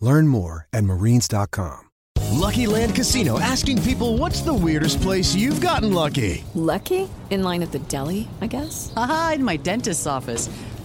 Learn more at Marines.com. Lucky Land Casino, asking people, what's the weirdest place you've gotten lucky? Lucky? In line at the deli, I guess? Aha, in my dentist's office.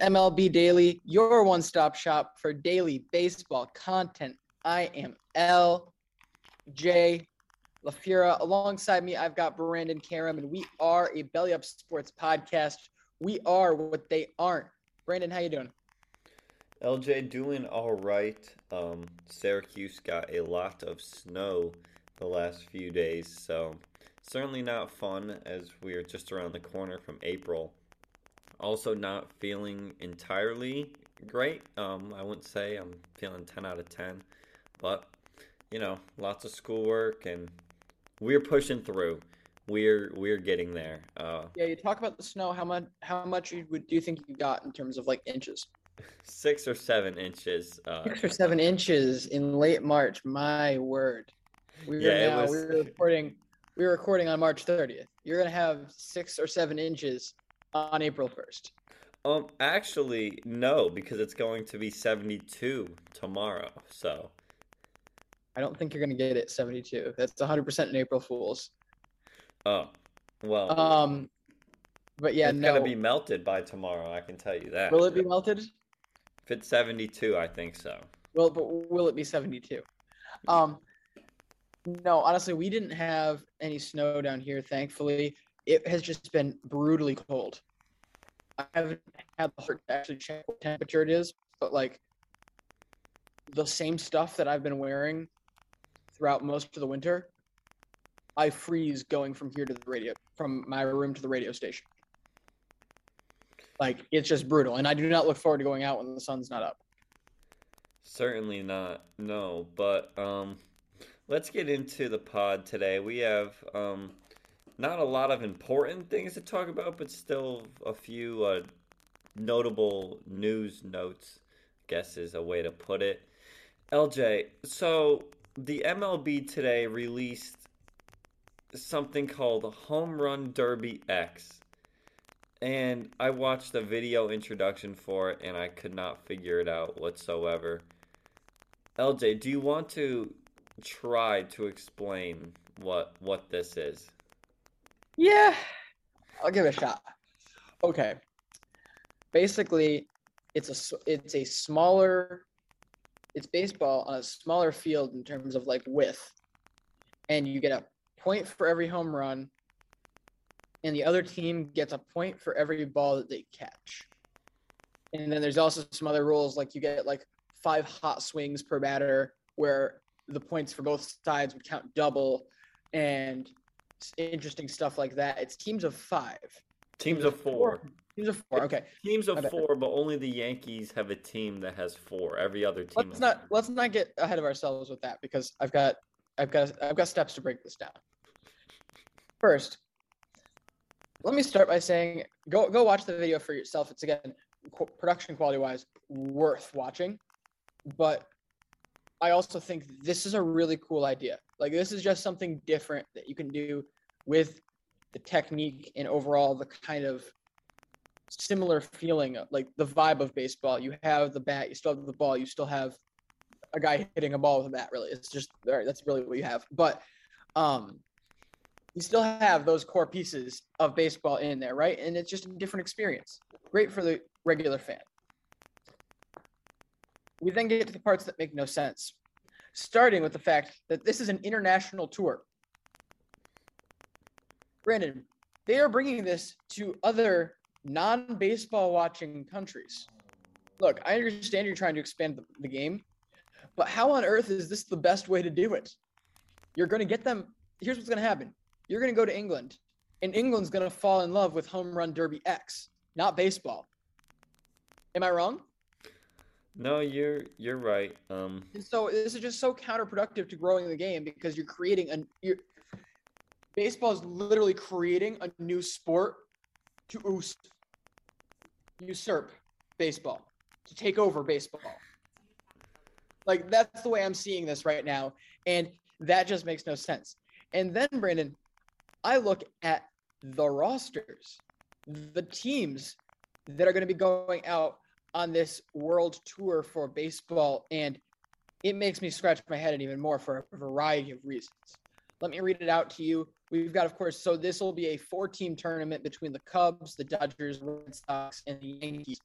MLB Daily, your one-stop shop for daily baseball content. I am LJ LaFira. Alongside me, I've got Brandon Karam, and we are a Belly Up Sports podcast. We are what they aren't. Brandon, how you doing? LJ, doing all right. Syracuse got a lot of snow the last few days, so certainly not fun as we are just around the corner from April. Also not feeling entirely great. I wouldn't say I'm feeling 10 out of 10. But, you know, lots of schoolwork, and we're pushing through. We're getting there. Yeah, you talk about the snow. How much do you think you got in terms of, like, inches? 6 or 7 inches. 6 or 7 inches in late March. My word. We were recording on March 30th. You're going to have 6 or 7 inches on April 1st. Actually, no, because it's going to be 72 tomorrow, so. I don't think you're going to get it 72. That's 100% in April Fools. Oh, well. But yeah, It's going to be melted by tomorrow, I can tell you that. Will it be melted? If it's 72, I think so. Well, but will it be 72? No, honestly, we didn't have any snow down here, thankfully. It has just been brutally cold. I haven't had the heart to actually check what temperature it is, but, like, the same stuff that I've been wearing throughout most of the winter, I freeze going from my room to the radio station. Like, it's just brutal, and I do not look forward to going out when the sun's not up. Certainly not, no, but let's get into the pod today. We have not a lot of important things to talk about, but still a few notable news notes, I guess is a way to put it. LJ, so the MLB today released something called Home Run Derby X. And I watched the video introduction for it, and I could not figure it out whatsoever. LJ, do you want to try to explain what this is? Yeah, I'll give it a shot. Okay. Basically, it's a smaller, it's baseball on a smaller field in terms of, like, width. And you get a point for every home run, and the other team gets a point for every ball that they catch. And then there's also some other rules, like you get, like, 5 hot swings per batter, where the points for both sides would count double, and interesting stuff like that. It's teams of 5. Teams of 4. Teams of four. Okay. Teams of four, but only the Yankees have a team that has four. Every other team. Let's not get ahead of ourselves with that, because I've got steps to break this down. First, let me start by saying go watch the video for yourself. It's, again, production quality wise, worth watching, but I also think this is a really cool idea. Like, this is just something different that you can do with the technique and overall the kind of similar feeling of, like, the vibe of baseball. You have the bat, you still have the ball, you still have a guy hitting a ball with a bat, really. It's just, all right, that's really what you have. But you still have those core pieces of baseball in there, right? And it's just a different experience. Great for the regular fan. We then get to the parts that make no sense, starting with the fact that this is an international tour. Brandon, they are bringing this to other non-baseball watching countries. Look, I understand you're trying to expand the game, but how on earth is this the best way to do it? You're going to get them. Here's what's going to happen. You're going to go to England, and England's going to fall in love with Home Run Derby X, not baseball. Am I wrong? No, you're right. And so this is just so counterproductive to growing the game, because you're creating baseball is literally creating a new sport to usurp baseball, to take over baseball. Like, that's the way I'm seeing this right now, and that just makes no sense. And then, Brandon, I look at the rosters, the teams that are going to be going out on this world tour for baseball, and it makes me scratch my head even more for a variety of reasons. Let me read it out to you. We've got, of course, so this will be a 4-team tournament between the Cubs, the Dodgers, Red Sox, and the Yankees.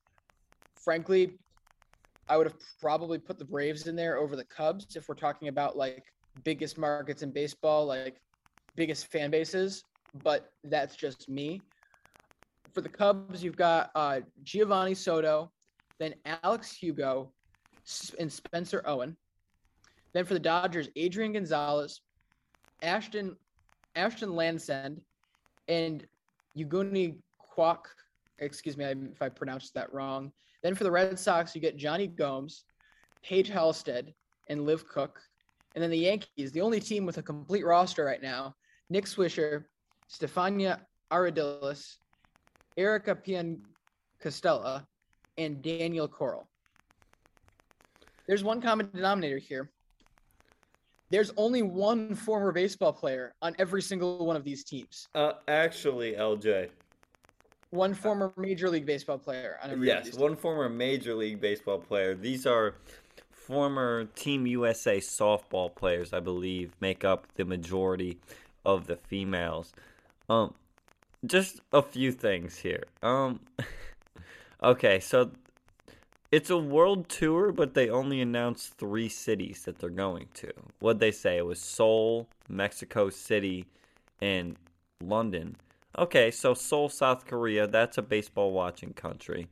Frankly, I would have probably put the Braves in there over the Cubs if we're talking about, like, biggest markets in baseball, like biggest fan bases, but that's just me. For the Cubs, you've got Giovanni Soto, then Alex Hugo, and Spencer Owen. Then for the Dodgers, Adrian Gonzalez, Ashton Lansend, and Yuguni Kwok. Excuse me if I pronounced that wrong. Then for the Red Sox, you get Johnny Gomes, Paige Halstead, and Liv Cook. And then the Yankees, the only team with a complete roster right now, Nick Swisher, Stefania Aradilis, Erica Piancastella, and Daniel Corral. There's one common denominator here. There's only one former baseball player on every single one of these teams. Actually, LJ. One former Major League Baseball player on every one of these teams. Yes, one former Major League Baseball player. These are former Team USA softball players, I believe, make up the majority of the females. Just a few things here. Okay, so it's a world tour, but they only announced 3 cities that they're going to. What'd they say? It was Seoul, Mexico City, and London. Okay, so Seoul, South Korea, that's a baseball-watching country.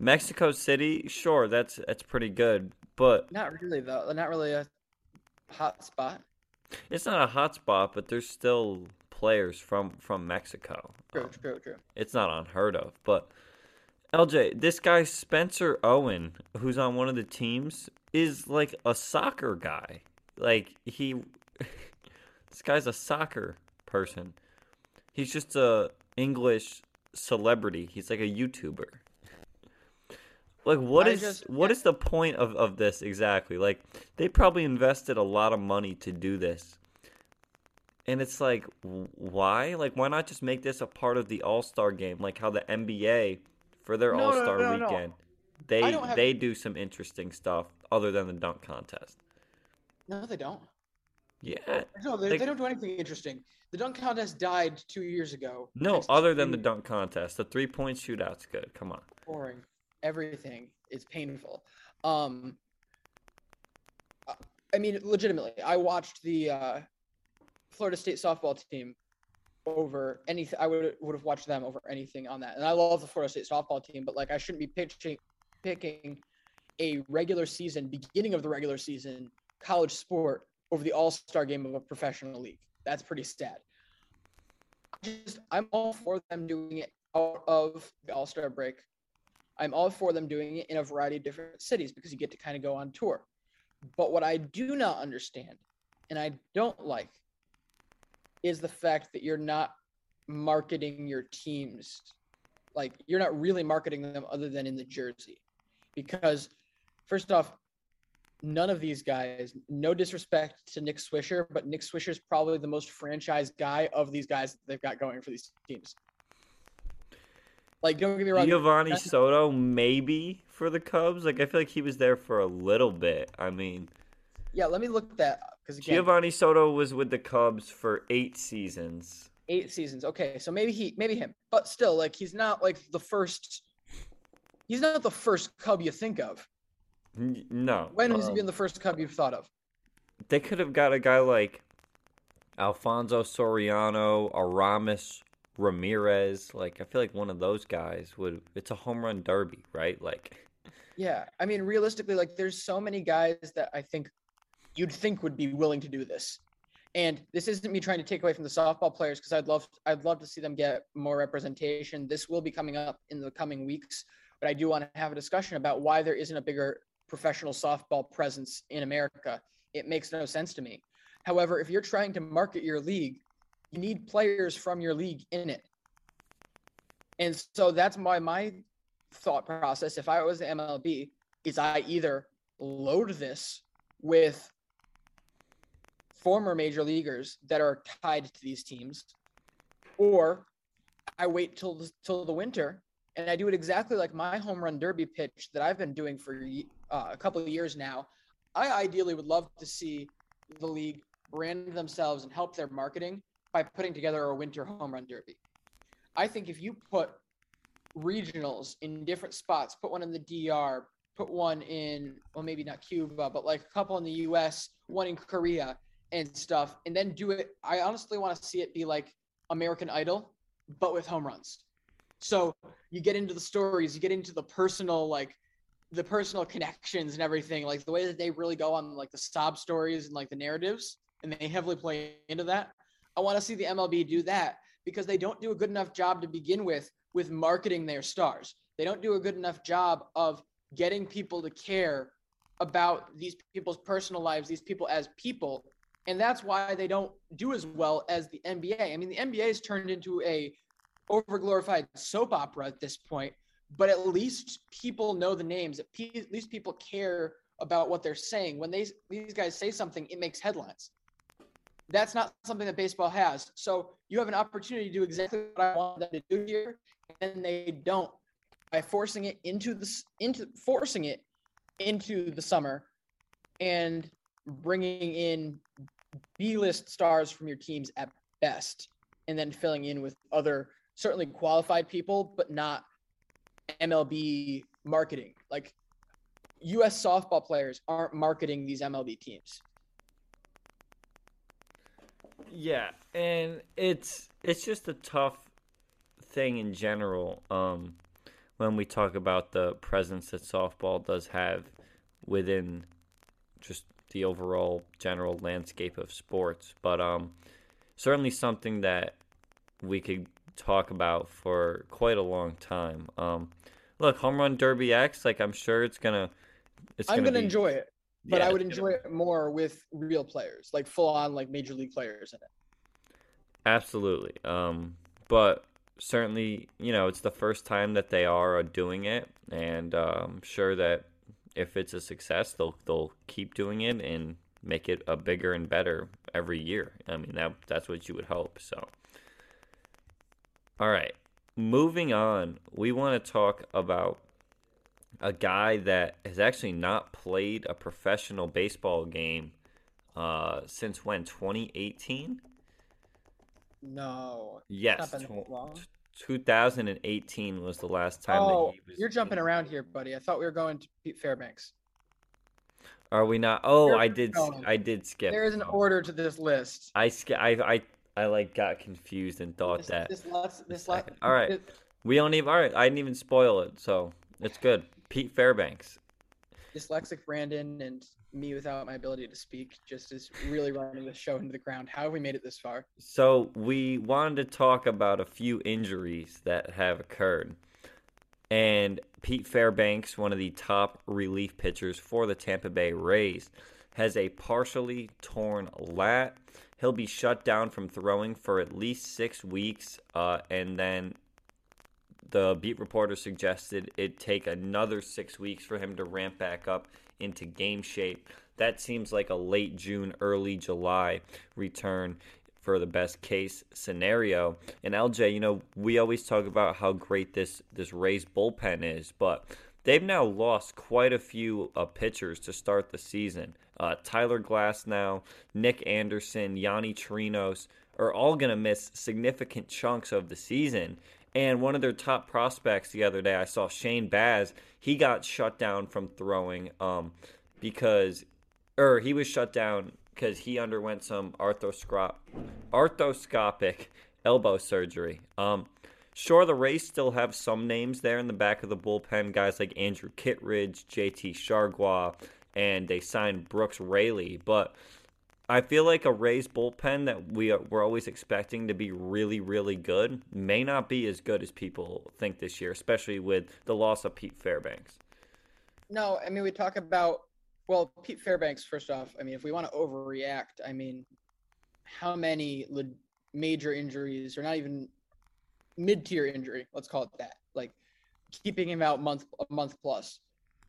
Mexico City, sure, that's pretty good, but... Not really, though. Not really a hot spot. It's not a hot spot, but there's still players from Mexico. True. It's not unheard of, but... LJ, this guy Spencer Owen, who's on one of the teams, is like a soccer guy. Like, this guy's a soccer person. He's just a English celebrity. He's like a YouTuber. Like, what is the point of this exactly? Like, they probably invested a lot of money to do this. And it's like, why? Like, why not just make this a part of the All-Star game? Like how the NBA... For their All-Star weekend, they do some interesting stuff other than the dunk contest. No, they don't. Yeah. No, they don't do anything interesting. The dunk contest died 2 years ago. No, other than the dunk contest. The three-point shootout's good. Come on. Boring. Everything is painful. I mean, legitimately, I watched the Florida State softball team over anything. I would have watched them over anything on that. And I love the Florida State softball team, but like, I shouldn't be picking a regular season, beginning of the regular season, college sport over the All-Star game of a professional league. That's pretty sad. I'm all for them doing it out of the All-Star break, I'm all for them doing it in a variety of different cities because you get to kind of go on tour. But what I do not understand, and I don't like, is the fact that you're not marketing your teams. Like, you're not really marketing them other than in the jersey. Because, first off, none of these guys, no disrespect to Nick Swisher, but Nick Swisher is probably the most franchise guy of these guys that they've got going for these teams. Like, don't get me wrong. Giovanni Soto, maybe for the Cubs. Like, I feel like he was there for a little bit. I mean, yeah, let me look that up. Because Giovanni Soto was with the Cubs for 8 seasons. 8 seasons. Okay, so maybe him, but still, like, he's not like the first. He's not the first Cub you think of. No. When has he been the first Cub you've thought of? They could have got a guy like Alfonso Soriano, Aramis Ramirez. Like, I feel like one of those guys would. It's a home run derby, right? Like, yeah, I mean, realistically, like, there's so many guys that I think you'd think would be willing to do this. And this isn't me trying to take away from the softball players, because I'd love to see them get more representation. This will be coming up in the coming weeks, but I do want to have a discussion about why there isn't a bigger professional softball presence in America. It makes no sense to me. However, if you're trying to market your league, you need players from your league in it. And so that's why my thought process, if I was the MLB, is I either load this with former major leaguers that are tied to these teams, or I wait till the winter and I do it exactly like my home run derby pitch that I've been doing for a couple of years now. I ideally would love to see the league brand themselves and help their marketing by putting together a winter home run derby. I think if you put regionals in different spots, put one in the DR, put one in, well, maybe not Cuba, but like a couple in the US, one in Korea and stuff, and then do it. I honestly want to see it be like American Idol, but with home runs. So you get into the stories, you get into the personal, like the personal connections and everything, like the way that they really go on like the sob stories and like the narratives, and they heavily play into that. I want to see the MLB do that, because they don't do a good enough job to begin with marketing their stars. They don't do a good enough job of getting people to care about these people's personal lives, these people as people. And that's why they don't do as well as the NBA. I mean, the NBA has turned into a overglorified soap opera at this point, but at least people know the names. At least people care about what they're saying. When these guys say something, it makes headlines. That's not something that baseball has. So you have an opportunity to do exactly what I want them to do here, and they don't, by forcing it into the summer and bringing in B-list stars from your teams at best, and then filling in with other certainly qualified people, but not MLB marketing. Like, U.S. softball players aren't marketing these MLB teams. Yeah, and it's just a tough thing in general when we talk about the presence that softball does have within just the overall general landscape of sports. But certainly something that we could talk about for quite a long time. Look, Home Run Derby X, like, I'm sure I'm gonna enjoy it. But yeah, I would enjoy it more with real players, like full-on, like major league players in it. Absolutely. But certainly, you know, it's the first time that they are doing it, and I'm sure that if it's a success, they'll keep doing it and make it a bigger and better every year. I mean, that's what you would hope. So, all right, moving on, we want to talk about a guy that has actually not played a professional baseball game since when? 2018? No. Yes. 2018 was the last time that he was. You're jumping around here, buddy. I thought we were going to Pete Fairbanks. Are we not? Oh, Fairbanks. I did skip. There is an order to this list. I like got confused and thought that. All right. I didn't even spoil it, so it's good. Pete Fairbanks. Dyslexic Brandon and me without my ability to speak just is really running the show into the ground. How have we made it this far? So we wanted to talk about a few injuries that have occurred. And Pete Fairbanks, one of the top relief pitchers for the Tampa Bay Rays, has a partially torn lat. He'll be shut down from throwing for at least 6 weeks. And then the beat reporter suggested it take another 6 weeks for him to ramp back up into game shape. That seems like a late June, early July return for the best case scenario. And LJ, you know, we always talk about how great this Rays bullpen is, but they've now lost quite a few pitchers to start the season. Tyler Glasnow, Nick Anderson, Yanni Chirinos are all going to miss significant chunks of the season. And one of their top prospects the other day, I saw Shane Baz, he got shut down from throwing because he underwent some arthroscopic elbow surgery. Sure, the Rays still have some names there in the back of the bullpen, guys like Andrew Kittredge, JT Chargois, and they signed Brooks Raley, but I feel like a Rays bullpen that we're always expecting to be really, really good may not be as good as people think this year, especially with the loss of Pete Fairbanks. No, I mean, we talk about, well, Pete Fairbanks, first off, I mean, if we want to overreact, I mean, how many major injuries or not even mid-tier injury, let's call it that, like keeping him out a month plus,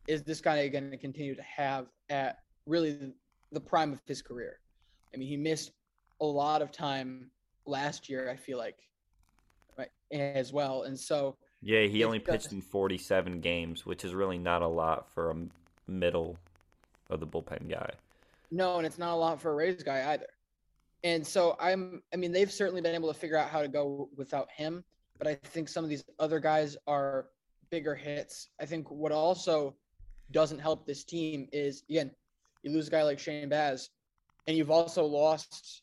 is this guy going to continue to have at really the prime of his career? I mean, he missed a lot of time last year, I feel like, right, as well. And so... yeah, he only pitched in 47 games, which is really not a lot for a middle of the bullpen guy. No, and it's not a lot for a Rays guy either. And so, they've certainly been able to figure out how to go without him, but I think some of these other guys are bigger hits. I think what also doesn't help this team is, again, you lose a guy like Shane Baz, and you've also lost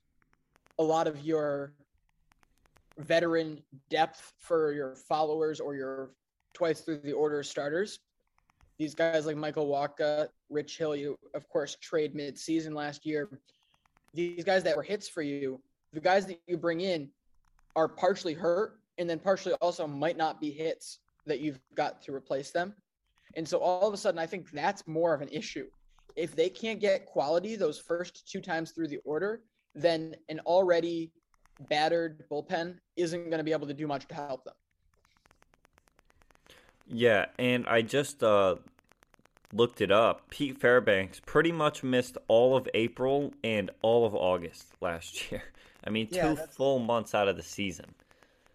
a lot of your veteran depth for your followers or your twice through the order starters. These guys like Michael Wacha, Rich Hill, you, of course, trade mid-season last year. These guys that were hits for you, the guys that you bring in are partially hurt and then partially also might not be hits that you've got to replace them. And so all of a sudden, I think that's more of an issue. If they can't get quality those first two times through the order, then an already battered bullpen isn't going to be able to do much to help them. Yeah, and I just looked it up. Pete Fairbanks pretty much missed all of April and all of August last year. I mean, two full months out of the season.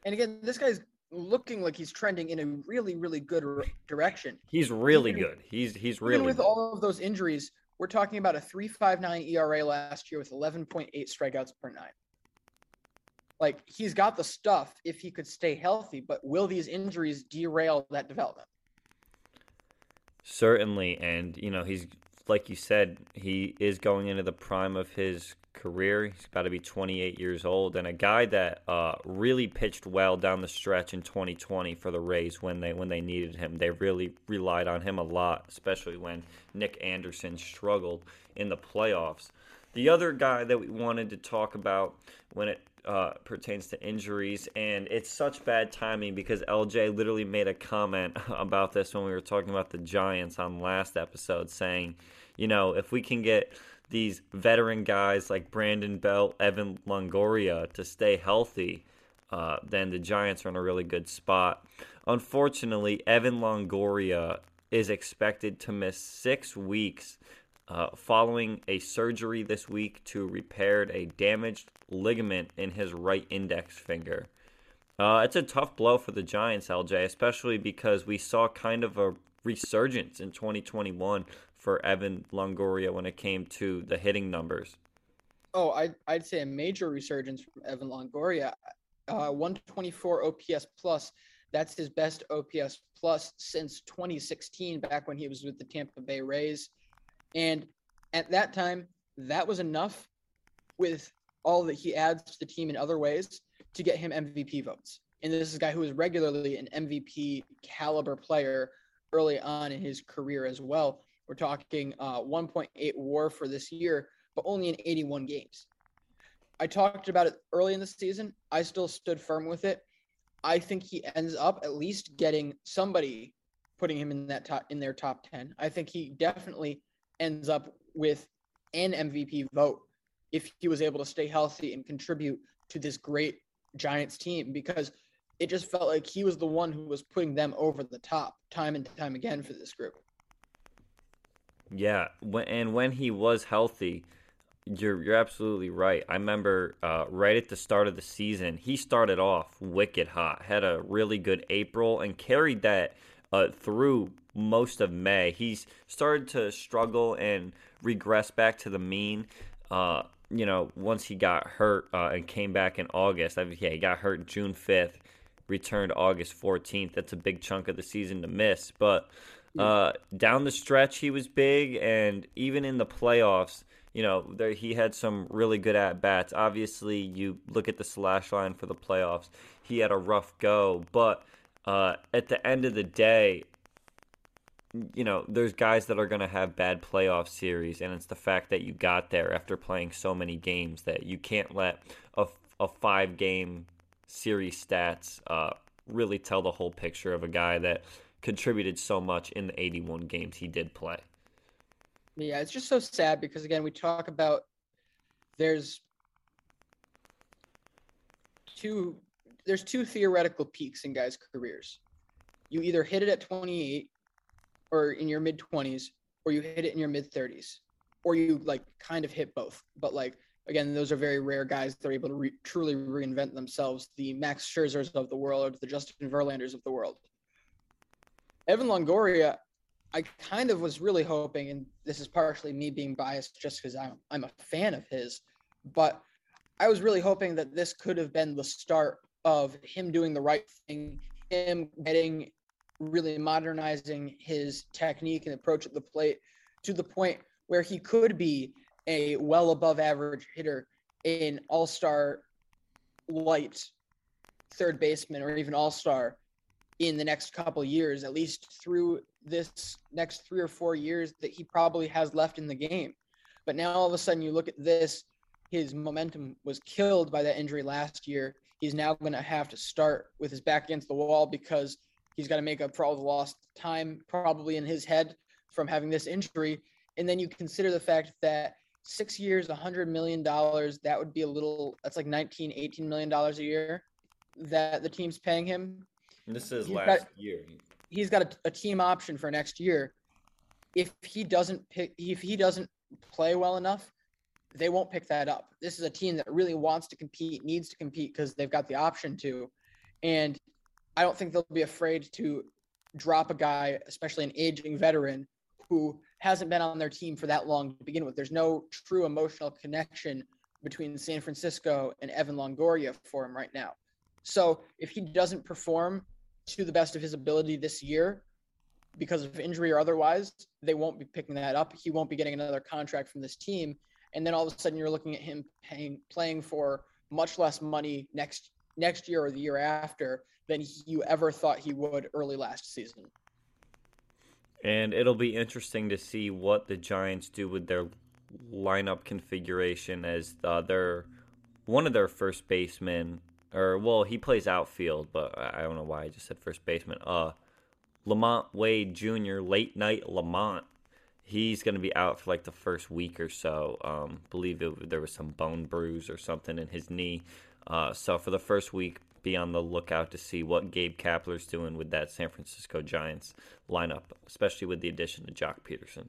And again, this guy's looking like he's trending in a really, really good direction. He's really good. He's really good. Even with all of those injuries, we're talking about a 3.59 ERA last year with 11.8 strikeouts per nine. Like, he's got the stuff if he could stay healthy, but will these injuries derail that development? Certainly, and, you know, he's, like you said, he is going into the prime of his career. He's about to be 28 years old, and a guy that really pitched well down the stretch in 2020 for the Rays when they needed him. They really relied on him a lot, especially when Nick Anderson struggled in the playoffs. The other guy that we wanted to talk about when it pertains to injuries, and it's such bad timing because LJ literally made a comment about this when we were talking about the Giants on last episode, saying, you know, if we can get these veteran guys like Brandon Bell, Evan Longoria to stay healthy, then the Giants are in a really good spot. Unfortunately, Evan Longoria is expected to miss 6 weeks following a surgery this week to repair a damaged ligament in his right index finger. It's a tough blow for the Giants, LJ, especially because we saw kind of a resurgence in 2021 for Evan Longoria when it came to the hitting numbers. Oh, I'd say a major resurgence from Evan Longoria. 124 OPS plus. That's his best OPS plus since 2016, back when he was with the Tampa Bay Rays. And at that time, that was enough with all that he adds to the team in other ways to get him MVP votes. And this is a guy who is regularly an MVP caliber player early on in his career as well. We're talking 1.8 WAR for this year, but only in 81 games. I talked about it early in the season. I still stood firm with it. I think he ends up at least getting somebody putting him in that top, in their top 10. I think he definitely ends up with an MVP vote if he was able to stay healthy and contribute to this great Giants team, because it just felt like he was the one who was putting them over the top time and time again for this group. Yeah, and when he was healthy, you're absolutely right. I remember right at the start of the season, he started off wicked hot, had a really good April, and carried that through most of May. He's started to struggle and regress back to the mean, once he got hurt and came back in August. He got hurt June 5th, returned August 14th. That's a big chunk of the season to miss. But down the stretch, he was big, and even in the playoffs, he had some really good at-bats. Obviously, you look at the slash line for the playoffs, he had a rough go. But at the end of the day, there's guys that are going to have bad playoff series, and it's the fact that you got there after playing so many games that you can't let a five-game series stats really tell the whole picture of a guy that contributed so much in the 81 games he did play. Yeah, it's just so sad because, again, we talk about there's two theoretical peaks in guys' careers. You either hit it at 28 or in your mid-20s, or you hit it in your mid-30s, or you, kind of hit both. But, again, those are very rare guys that are able to truly reinvent themselves, the Max Scherzers of the world, the Justin Verlanders of the world. Evan Longoria, I kind of was really hoping, and this is partially me being biased just because I'm a fan of his, but I was really hoping that this could have been the start of him doing the right thing, him really modernizing his technique and approach at the plate to the point where he could be a well above average hitter, an all-star light third baseman, or even all-star in the next couple years, at least through this next 3 or 4 years that he probably has left in the game. But now all of a sudden you look at this, his momentum was killed by that injury last year. He's now going to have to start with his back against the wall because he's got to make up for all the lost time probably in his head from having this injury. And then you consider the fact that 6 years, $100 million, that would be that's like $19, $18 million a year that the team's paying him. And this is last year. He's got a team option for next year. If he doesn't play well enough, they won't pick that up. This is a team that really wants to compete, needs to compete because they've got the option to. And I don't think they'll be afraid to drop a guy, especially an aging veteran who hasn't been on their team for that long to begin with. There's no true emotional connection between San Francisco and Evan Longoria for him right now. So if he doesn't perform to the best of his ability this year because of injury or otherwise, they won't be picking that up. He won't be getting another contract from this team. And then all of a sudden you're looking at him playing for much less money next year or the year after than you ever thought he would early last season. And it'll be interesting to see what the Giants do with their lineup configuration as one of their first basemen, he plays outfield, but I don't know why I just said first baseman. Lamont Wade Jr., late night Lamont, he's going to be out for the first week or so. There was some bone bruise or something in his knee. So for the first week, be on the lookout to see what Gabe Kapler's doing with that San Francisco Giants lineup, especially with the addition of Jock Peterson.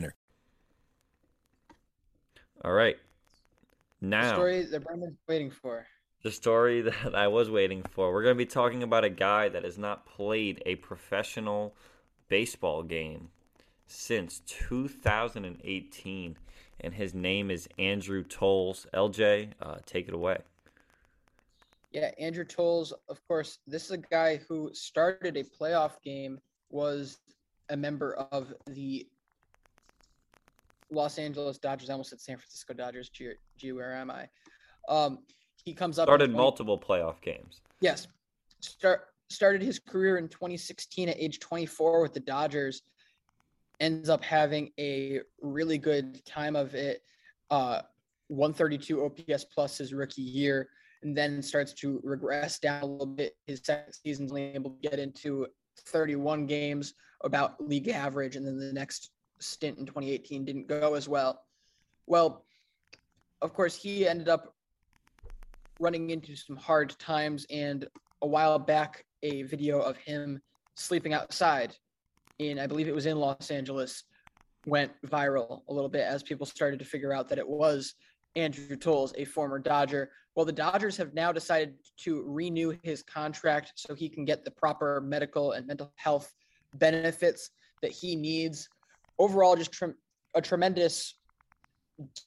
All right, now the story that Brandon's waiting for. The story that I was waiting for. We're going to be talking about a guy that has not played a professional baseball game since 2018, and his name is Andrew Toles. LJ, take it away. Yeah, Andrew Toles, of course, this is a guy who started a playoff game, was a member of the Los Angeles Dodgers. I almost said San Francisco Dodgers. Gee, where am I? He comes up. Started multiple playoff games. Yes. Started his career in 2016 at age 24 with the Dodgers. Ends up having a really good time of it. 132 OPS plus his rookie year. And then starts to regress down a little bit. His second season is only able to get into 31 games, about league average. And then the next stint in 2018 didn't go as well. Well, of course, he ended up running into some hard times. And a while back, a video of him sleeping outside in, I believe it was in Los Angeles, went viral a little bit as people started to figure out that it was Andrew Toles, a former Dodger. Well, the Dodgers have now decided to renew his contract so he can get the proper medical and mental health benefits that he needs. Overall, just a tremendous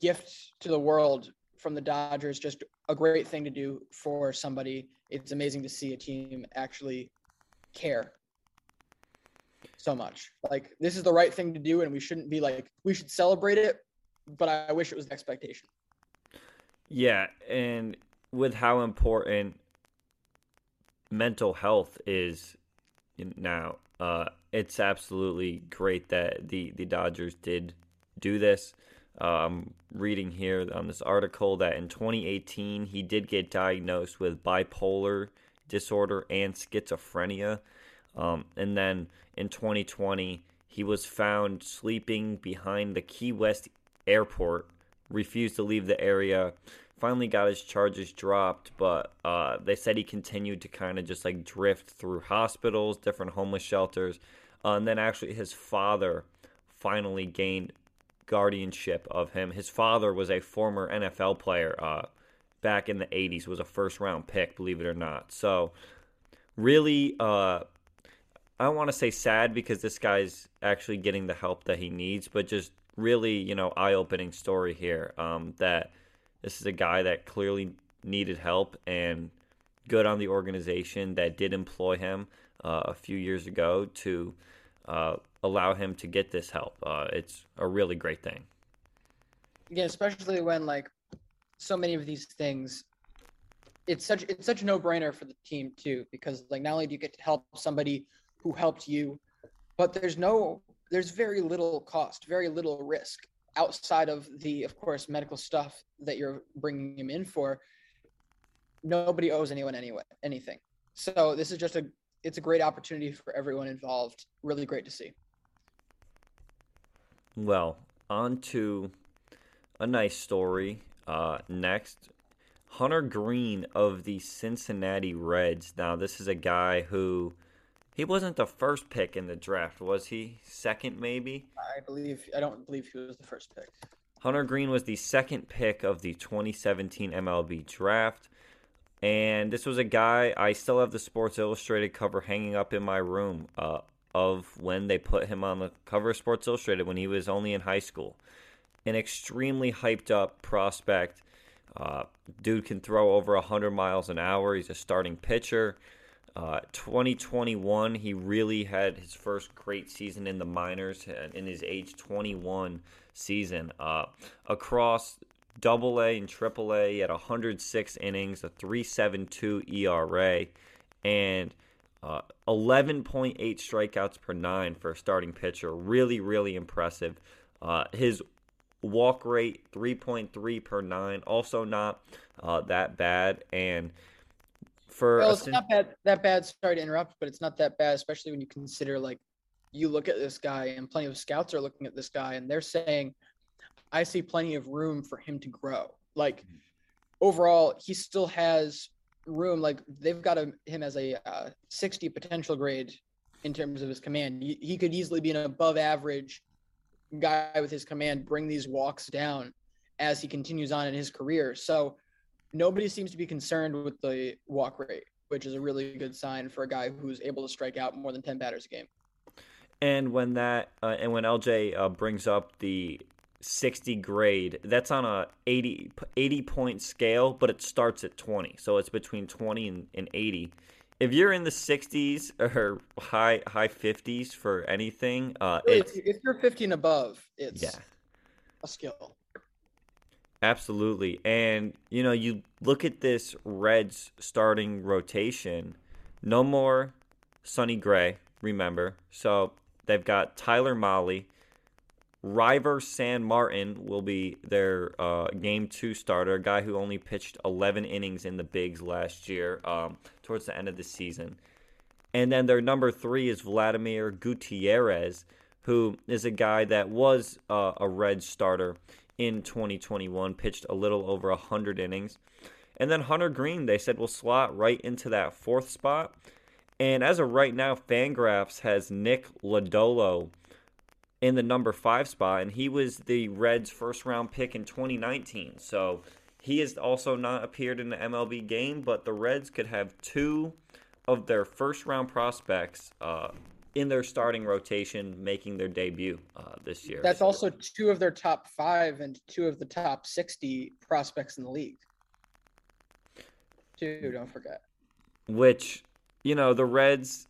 gift to the world from the Dodgers. Just a great thing to do for somebody. It's amazing to see a team actually care so much. Like, this is the right thing to do, and we shouldn't be like, we should celebrate it, but I wish it was an expectation. Yeah, and with how important mental health is now, it's absolutely great that the Dodgers did do this. I'm reading here on this article that in 2018, he did get diagnosed with bipolar disorder and schizophrenia. And then in 2020, he was found sleeping behind the Key West airport, refused to leave the area, finally got his charges dropped, but they said he continued to kind of just like drift through hospitals, different homeless shelters, and then actually his father finally gained guardianship of him. His father was a former NFL player back in the 80s, was a first-round pick, believe it or not. So really, I don't want to say sad because this guy's actually getting the help that he needs, but just really, you know, eye-opening story here, that this is a guy that clearly needed help, and good on the organization that did employ him a few years ago to allow him to get this help. It's a really great thing. Yeah, especially when, like, so many of these things, it's such a no-brainer for the team too, because, like, not only do you get to help somebody who helped you, but there's very little cost, very little risk outside of the, of course, medical stuff that you're bringing him in for. Nobody owes anyone anything. So this is just it's a great opportunity for everyone involved. Really great to see. Well, on to a nice story next. Hunter Green of the Cincinnati Reds. Now, this is a guy who, he wasn't the first pick in the draft, was he? Second, maybe? I don't believe he was the first pick. Hunter Green was the second pick of the 2017 MLB draft. And this was a guy, I still have the Sports Illustrated cover hanging up in my room of when they put him on the cover of Sports Illustrated when he was only in high school. An extremely hyped-up prospect. Dude can throw over 100 miles an hour. He's a starting pitcher. 2021, he really had his first great season in the minors in his age 21 season. Across AA and AAA, he had 106 innings, a 3.72 ERA, and 11.8 strikeouts per nine for a starting pitcher. Really, really impressive. His walk rate, 3.3 per nine, also not that bad, and it's not that bad. Sorry to interrupt, but it's not that bad, especially when you consider, like, you look at this guy, and plenty of scouts are looking at this guy, and they're saying, I see plenty of room for him to grow. Like, overall, he still has room. Like, they've got him as a 60 potential grade in terms of his command. He could easily be an above average guy with his command, bring these walks down as he continues on in his career. So nobody seems to be concerned with the walk rate, which is a really good sign for a guy who's able to strike out more than 10 batters a game. And when that and when LJ brings up the 60 grade, that's on a 80 point scale, but it starts at 20, so it's between 20 and 80. If you're in the 60s or high 50s for anything, if you're 15 above, it's a skill. Absolutely. And, you know, you look at this Reds starting rotation, no more Sonny Gray, remember. So they've got Tyler Mahle. Ryver Sanmartin will be their Game 2 starter, a guy who only pitched 11 innings in the bigs last year towards the end of the season. And then their number 3 is Vladimir Gutierrez, who is a guy that was a Reds starter in 2021, pitched a little over 100 innings. And then Hunter Green, they said, will slot right into that fourth spot. And as of right now, Fangraphs has Nick Lodolo in the number 5 spot, and he was the Reds' first-round pick in 2019. So he has also not appeared in the MLB game, but the Reds could have 2 of their first-round prospects in their starting rotation, making their debut this year. That's also 2 of their top 5 and 2 of the top 60 prospects in the league. 2, don't forget. Which, you know, the Reds,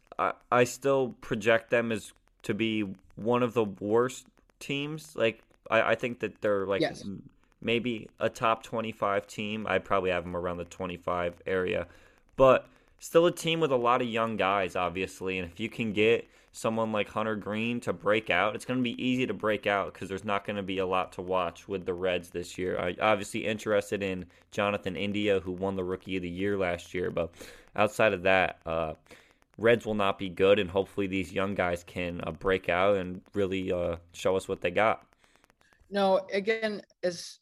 I still project them as to be one of the worst teams. Like, I think that they're, like, maybe a top 25 team. I'd probably have them around the 25 area. But still a team with a lot of young guys, obviously. And if you can get someone like Hunter Green to break out, it's going to be easy to break out because there's not going to be a lot to watch with the Reds this year. I'm obviously interested in Jonathan India, who won the Rookie of the Year last year. But outside of that, Reds will not be good. And hopefully these young guys can break out and really show us what they got. No, again, as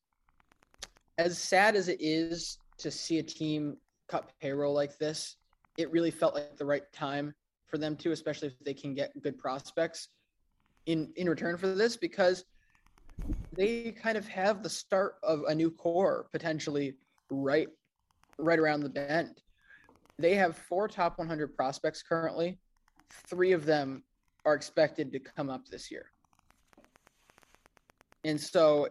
sad as it is to see a team cut payroll like this, it really felt like the right time for them to, especially if they can get good prospects in return for this, because they kind of have the start of a new core potentially right around the bend. They have 4 top 100 prospects currently. 3 of them are expected to come up this year. And so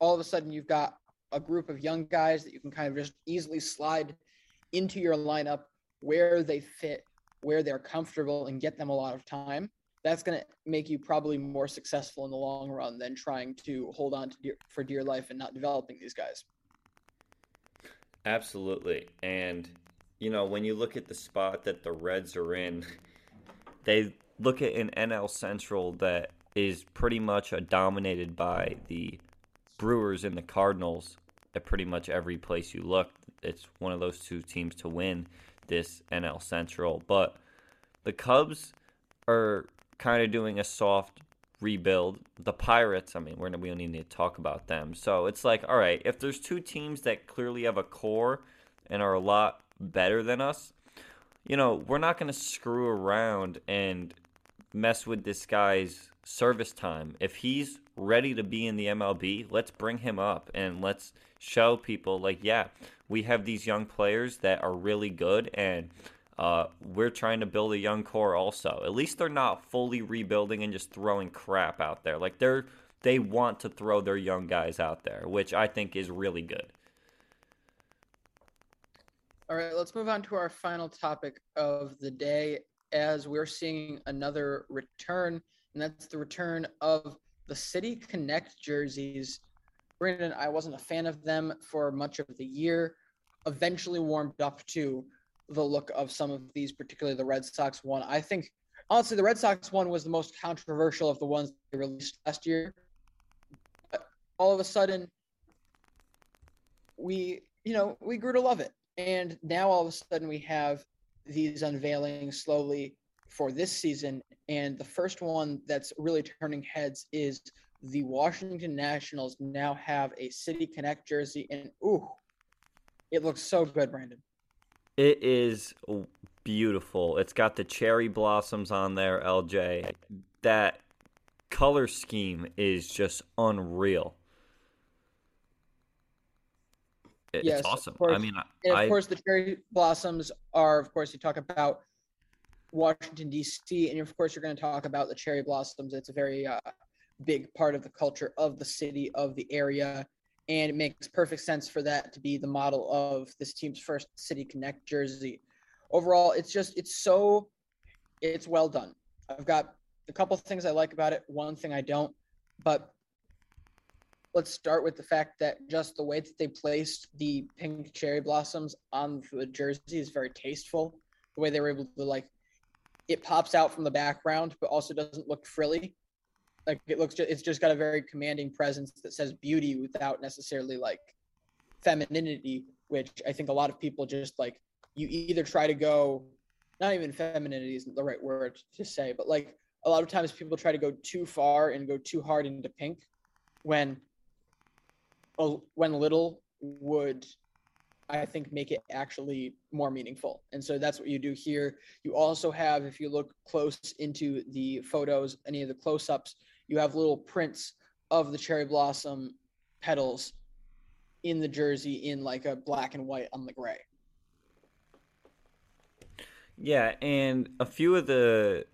all of a sudden you've got a group of young guys that you can kind of just easily slide into your lineup where they fit, where they're comfortable, and get them a lot of time. That's going to make you probably more successful in the long run than trying to hold on to for dear life and not developing these guys. Absolutely. And, you know, when you look at the spot that the Reds are in, they look at an NL Central that is pretty much dominated by the Brewers and the Cardinals at pretty much every place you look. It's one of those 2 teams to win this NL Central. But the Cubs are kind of doing a soft rebuild. The Pirates, I mean, we don't even need to talk about them. So it's like, all right, if there's 2 teams that clearly have a core and are a lot better than us, you know, we're not going to screw around and mess with this guy's service time. If he's ready to be in the MLB, let's bring him up and let's show people, like, yeah, we have these young players that are really good, and we're trying to build a young core also. At least they're not fully rebuilding and just throwing crap out there. Like, they want to throw their young guys out there, which I think is really good. All right, let's move on to our final topic of the day, as we're seeing another return, and that's the return of the City Connect jerseys. Brandon, I wasn't a fan of them for much of the year, eventually warmed up to the look of some of these, particularly the Red Sox one. I think, honestly, the Red Sox one was the most controversial of the ones they released last year. But all of a sudden, we grew to love it. And now all of a sudden we have these unveiling slowly for this season. And the first one that's really turning heads is the Washington Nationals now have a City Connect jersey. And, ooh, it looks so good, Brandon. It is beautiful. It's got the cherry blossoms on there, LJ. That color scheme is just unreal. Yes, it's awesome. Of course, the cherry blossoms are, of course, you talk about Washington, D.C., and of course you're going to talk about the cherry blossoms. It's a very big part of the culture of the city, of the area, and it makes perfect sense for that to be the model of this team's first City Connect jersey. Overall, it's well done. I've got a couple things I like about it, one thing I don't, but let's start with the fact that just the way that they placed the pink cherry blossoms on the jersey is very tasteful. The way they were able to, like, it pops out from the background, but also doesn't look frilly. Like, it looks, it's just got a very commanding presence that says beauty without necessarily, like, femininity, which I think a lot of people just, like, you either try to go, not even femininity isn't the right word to say, but, like, a lot of times people try to go too far and go too hard into pink when little would, I think, make it actually more meaningful. And so that's what you do here. You also have, if you look close into the photos, any of the close-ups, you have little prints of the cherry blossom petals in the jersey in like a black and white on the gray. Yeah, and a few of the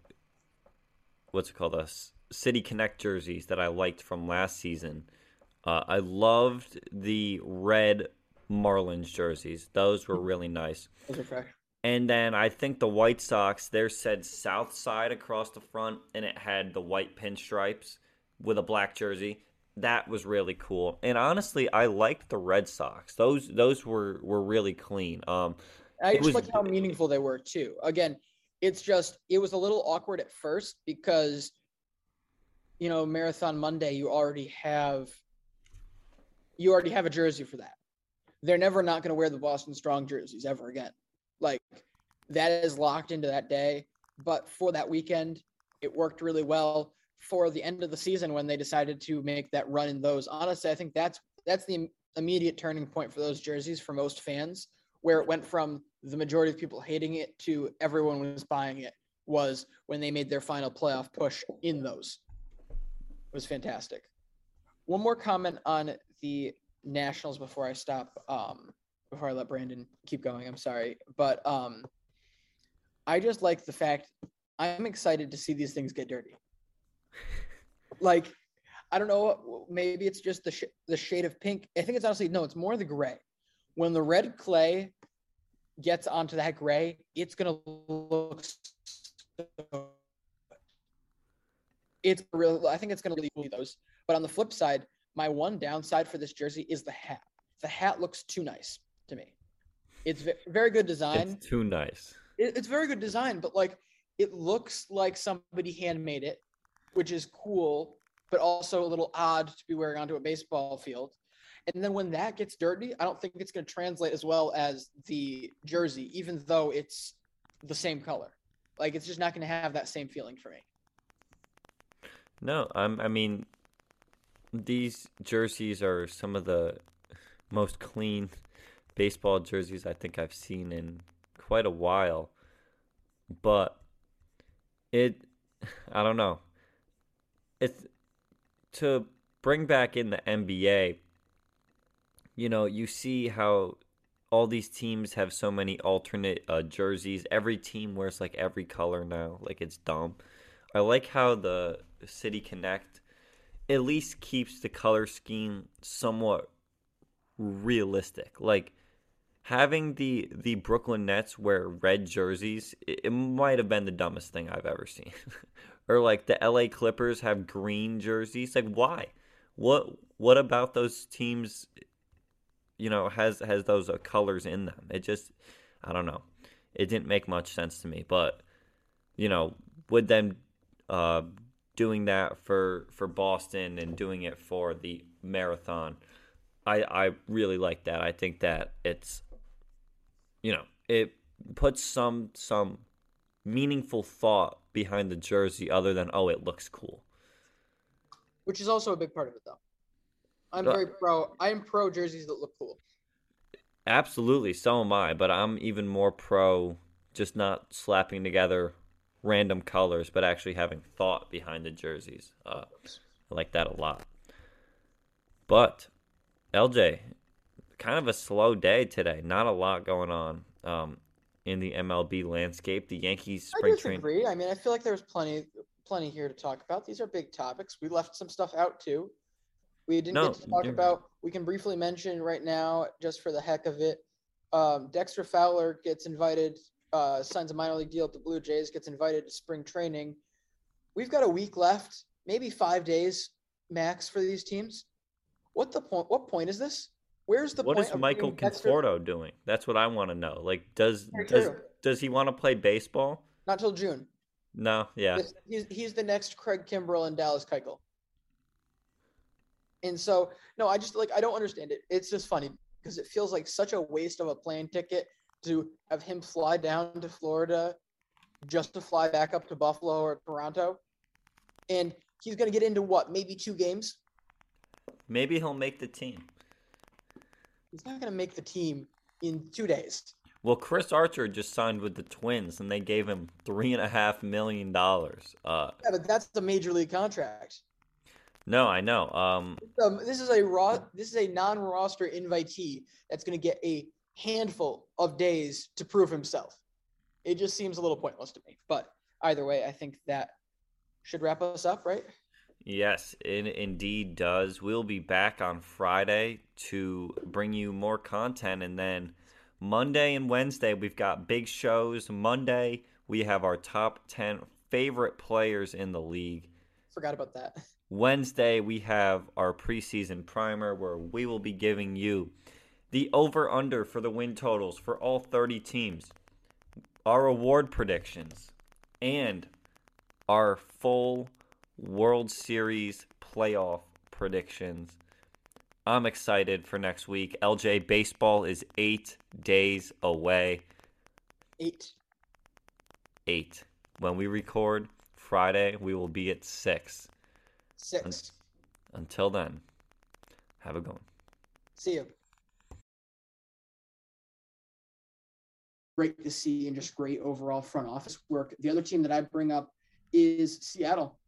the City Connect jerseys that I liked from last season. I loved the red Marlins jerseys. Those were really nice. Those are fresh. And then I think the White Sox, there said South Side across the front, and it had the white pinstripes with a black jersey. That was really cool. And honestly, I liked the Red Sox. Those were really clean. I just like how meaningful they were, too. Again, it was a little awkward at first because, you know, Marathon Monday, you already have a jersey for that. They're never not going to wear the Boston Strong jerseys ever again. Like, that is locked into that day. But for that weekend, it worked really well. For the end of the season, when they decided to make that run in those, honestly, I think that's the immediate turning point for those jerseys for most fans, where it went from the majority of people hating it to everyone was buying it, was when they made their final playoff push in those. It was fantastic. One more comment on the Nationals before I stop, before I let Brandon keep going, I'm sorry. But I just like the fact I'm excited to see these things get dirty. Like, I don't know, maybe it's just the shade of pink. I think it's honestly, no, it's more the gray. When the red clay gets onto that gray, it's going to look so I think it's going to really cool those. But on the flip side, my one downside for this jersey is the hat. The hat looks too nice to me. It's very good design. It's too nice. It's very good design, but, like, it looks like somebody handmade it, which is cool, but also a little odd to be wearing onto a baseball field. And then when that gets dirty, I don't think it's going to translate as well as the jersey, even though it's the same color. Like, it's just not going to have that same feeling for me. No, I mean, these jerseys are some of the most clean baseball jerseys I think I've seen in quite a while. But I don't know. It's to bring back in the NBA. You know, you see how all these teams have so many alternate jerseys. Every team wears, like, every color now. Like, it's dumb. I like how the City Connect at least keeps the color scheme somewhat realistic. Like, having the Brooklyn Nets wear red jerseys, it might have been the dumbest thing I've ever seen. Or, like, the LA Clippers have green jerseys. Like, why? What about those teams, you know, has those colors in them? It just, I don't know. It didn't make much sense to me. But, you know, with them doing that for Boston and doing it for the Marathon, I really like that. I think that it's, you know, it puts some meaningful thought behind the jersey other than, oh, it looks cool. Which is also a big part of it, though. I'm pro jerseys that look cool. Absolutely, so am I. But I'm even more pro just not slapping together random colors, but actually having thought behind the jerseys. I like that a lot. But, LJ, kind of a slow day today. Not a lot going on. in the MLB landscape. The Yankees spring training. I disagree. I mean, I feel like there's plenty here to talk about. These are big topics. We left some stuff out too. We didn't get to talk about. We can briefly mention right now, just for the heck of it, Dexter Fowler gets invited, signs a minor league deal at the Blue Jays, gets invited to spring training. We've got a week left, maybe 5 days max for these teams. What point is this? Where's the point? What is Michael Conforto doing? That's what I want to know. Like, does he want to play baseball? Not till June. No, yeah. He's the next Craig Kimbrell and Dallas Keuchel. And so, no, I just, like, I don't understand it. It's just funny because it feels like such a waste of a plane ticket to have him fly down to Florida just to fly back up to Buffalo or Toronto. And he's going to get into what, maybe 2 games? Maybe he'll make the team. He's not going to make the team in 2 days. Well, Chris Archer just signed with the Twins, and they gave him $3.5 million. Yeah, but that's the major league contract. No, I know. This is a non-roster invitee that's going to get a handful of days to prove himself. It just seems a little pointless to me. But either way, I think that should wrap us up, right? Yes, it indeed does. We'll be back on Friday to bring you more content, and then Monday and Wednesday, we've got big shows. Monday, we have our top 10 favorite players in the league. Forgot about that. Wednesday, we have our preseason primer where we will be giving you the over-under for the win totals for all 30 teams, our award predictions, and our full World Series playoff predictions. I'm excited for next week. LJ, baseball is 8 days away. Eight. When we record Friday, we will be at 6. Until then, have a good one. See you. Great to see, and just great overall front office work. The other team that I bring up is Seattle.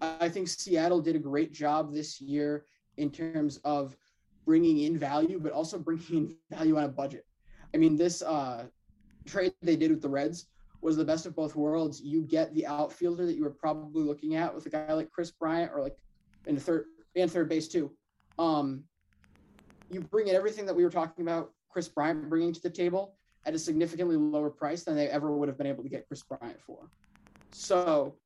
I think Seattle did a great job this year in terms of bringing in value, but also bringing in value on a budget. I mean, this trade they did with the Reds was the best of both worlds. You get the outfielder that you were probably looking at with a guy like Chris Bryant, or like in the third base too. You bring in everything that we were talking about Chris Bryant bringing to the table at a significantly lower price than they ever would have been able to get Chris Bryant for. So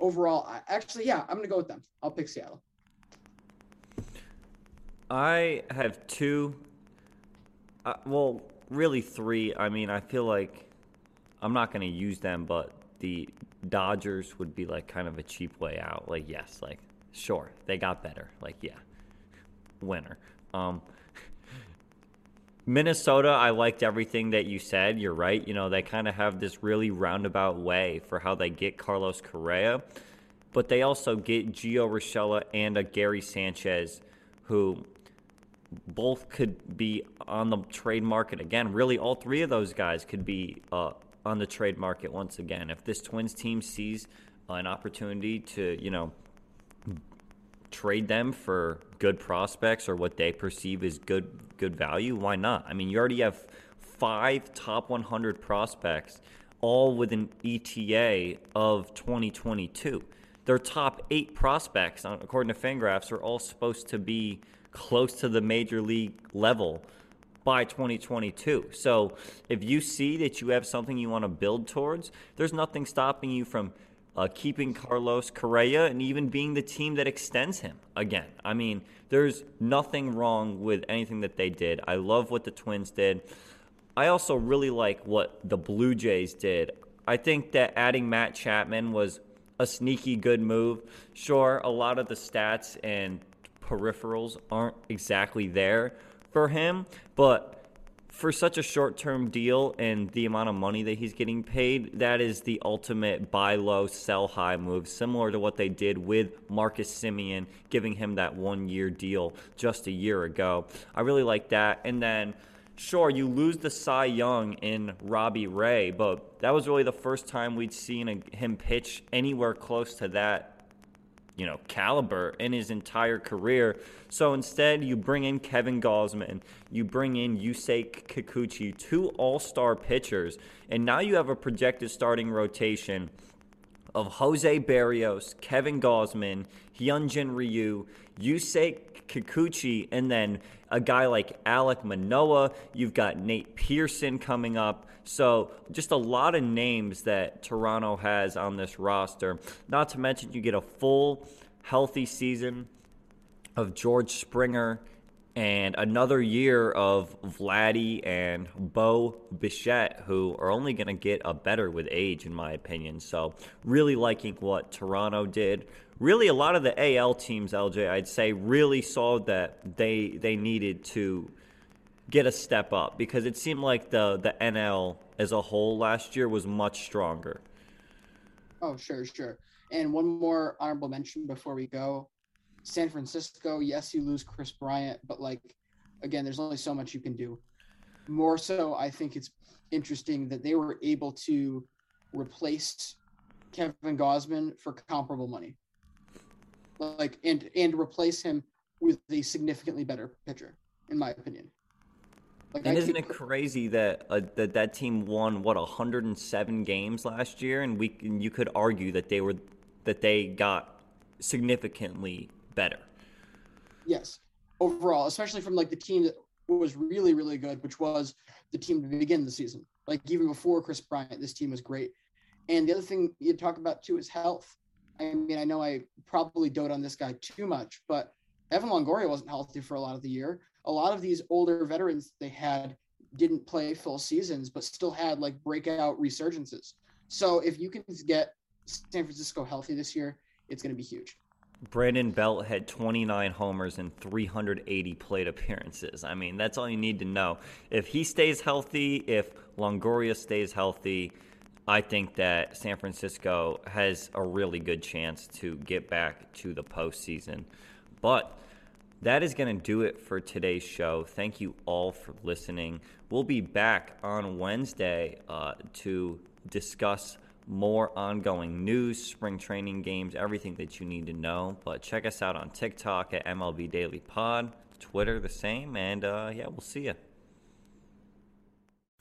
overall, I'm going to go with them. I'll pick Seattle. I have three. I mean, I feel like I'm not going to use them, but the Dodgers would be like kind of a cheap way out. Like, yes, like, sure, they got better. Like, yeah, winner. Minnesota, I liked everything that you said. You're right. You know, they kind of have this really roundabout way for how they get Carlos Correa, but they also get Gio Urshela and a Gary Sanchez, who both could be on the trade market again. Really, all three of those guys could be on the trade market once again. If this Twins team sees an opportunity to, you know, trade them for good prospects or what they perceive as good value, why not? I mean, you already have 5 top 100 prospects, all with an ETA of 2022. Their top 8 prospects, according to Fangraphs, are all supposed to be close to the major league level by 2022. So if you see that you have something you want to build towards, there's nothing stopping you from keeping Carlos Correa and even being the team that extends him again. I mean, there's nothing wrong with anything that they did. I love what the Twins did. I also really like what the Blue Jays did. I think that adding Matt Chapman was a sneaky good move. Sure, a lot of the stats and peripherals aren't exactly there for him, but for such a short-term deal and the amount of money that he's getting paid, that is the ultimate buy low, sell high move, similar to what they did with Marcus Semien, giving him that 1-year deal just a year ago. I really like that. And then sure, you lose the Cy Young in Robbie Ray, but that was really the first time we'd seen him pitch anywhere close to that caliber in his entire career. So instead, you bring in Kevin Gausman, you bring in Yusei Kikuchi, two all-star pitchers, and now you have a projected starting rotation of Jose Berrios, Kevin Gausman, Hyunjin Ryu, Yusei Kikuchi, and then a guy like Alek Manoah. You've got Nate Pearson coming up. So just a lot of names that Toronto has on this roster. Not to mention you get a full, healthy season of George Springer and another year of Vladdy and Bo Bichette, who are only going to get better with age, in my opinion. So really liking what Toronto did. Really, a lot of the AL teams, LJ, I'd say, really saw that they needed to get a step up, because it seemed like the NL as a whole last year was much stronger. Oh, sure. And one more honorable mention before we go. San Francisco, yes, you lose Chris Bryant, but, again, there's only so much you can do. More so, I think it's interesting that they were able to replace Kevin Gausman for comparable money. And replace him with a significantly better pitcher, in my opinion. And isn't it crazy that that team won 107 games last year, and you could argue that they got significantly better. Yes, overall, especially from the team that was really, really good, which was the team to begin the season. Even before Chris Bryant, this team was great. And the other thing you talk about too is health. I mean, I know I probably dote on this guy too much, but Evan Longoria wasn't healthy for a lot of the year. A lot of these older veterans they had didn't play full seasons, but still had breakout resurgences. So if you can get San Francisco healthy this year, it's going to be huge. Brandon Belt had 29 homers and 380 plate appearances. I mean, that's all you need to know. If he stays healthy, if Longoria stays healthy, I think that San Francisco has a really good chance to get back to the postseason. But that is going to do it for today's show. Thank you all for listening. We'll be back on Wednesday to discuss more ongoing news, spring training games, everything that you need to know. But check us out on TikTok at MLB Daily Pod, Twitter the same, and we'll see you.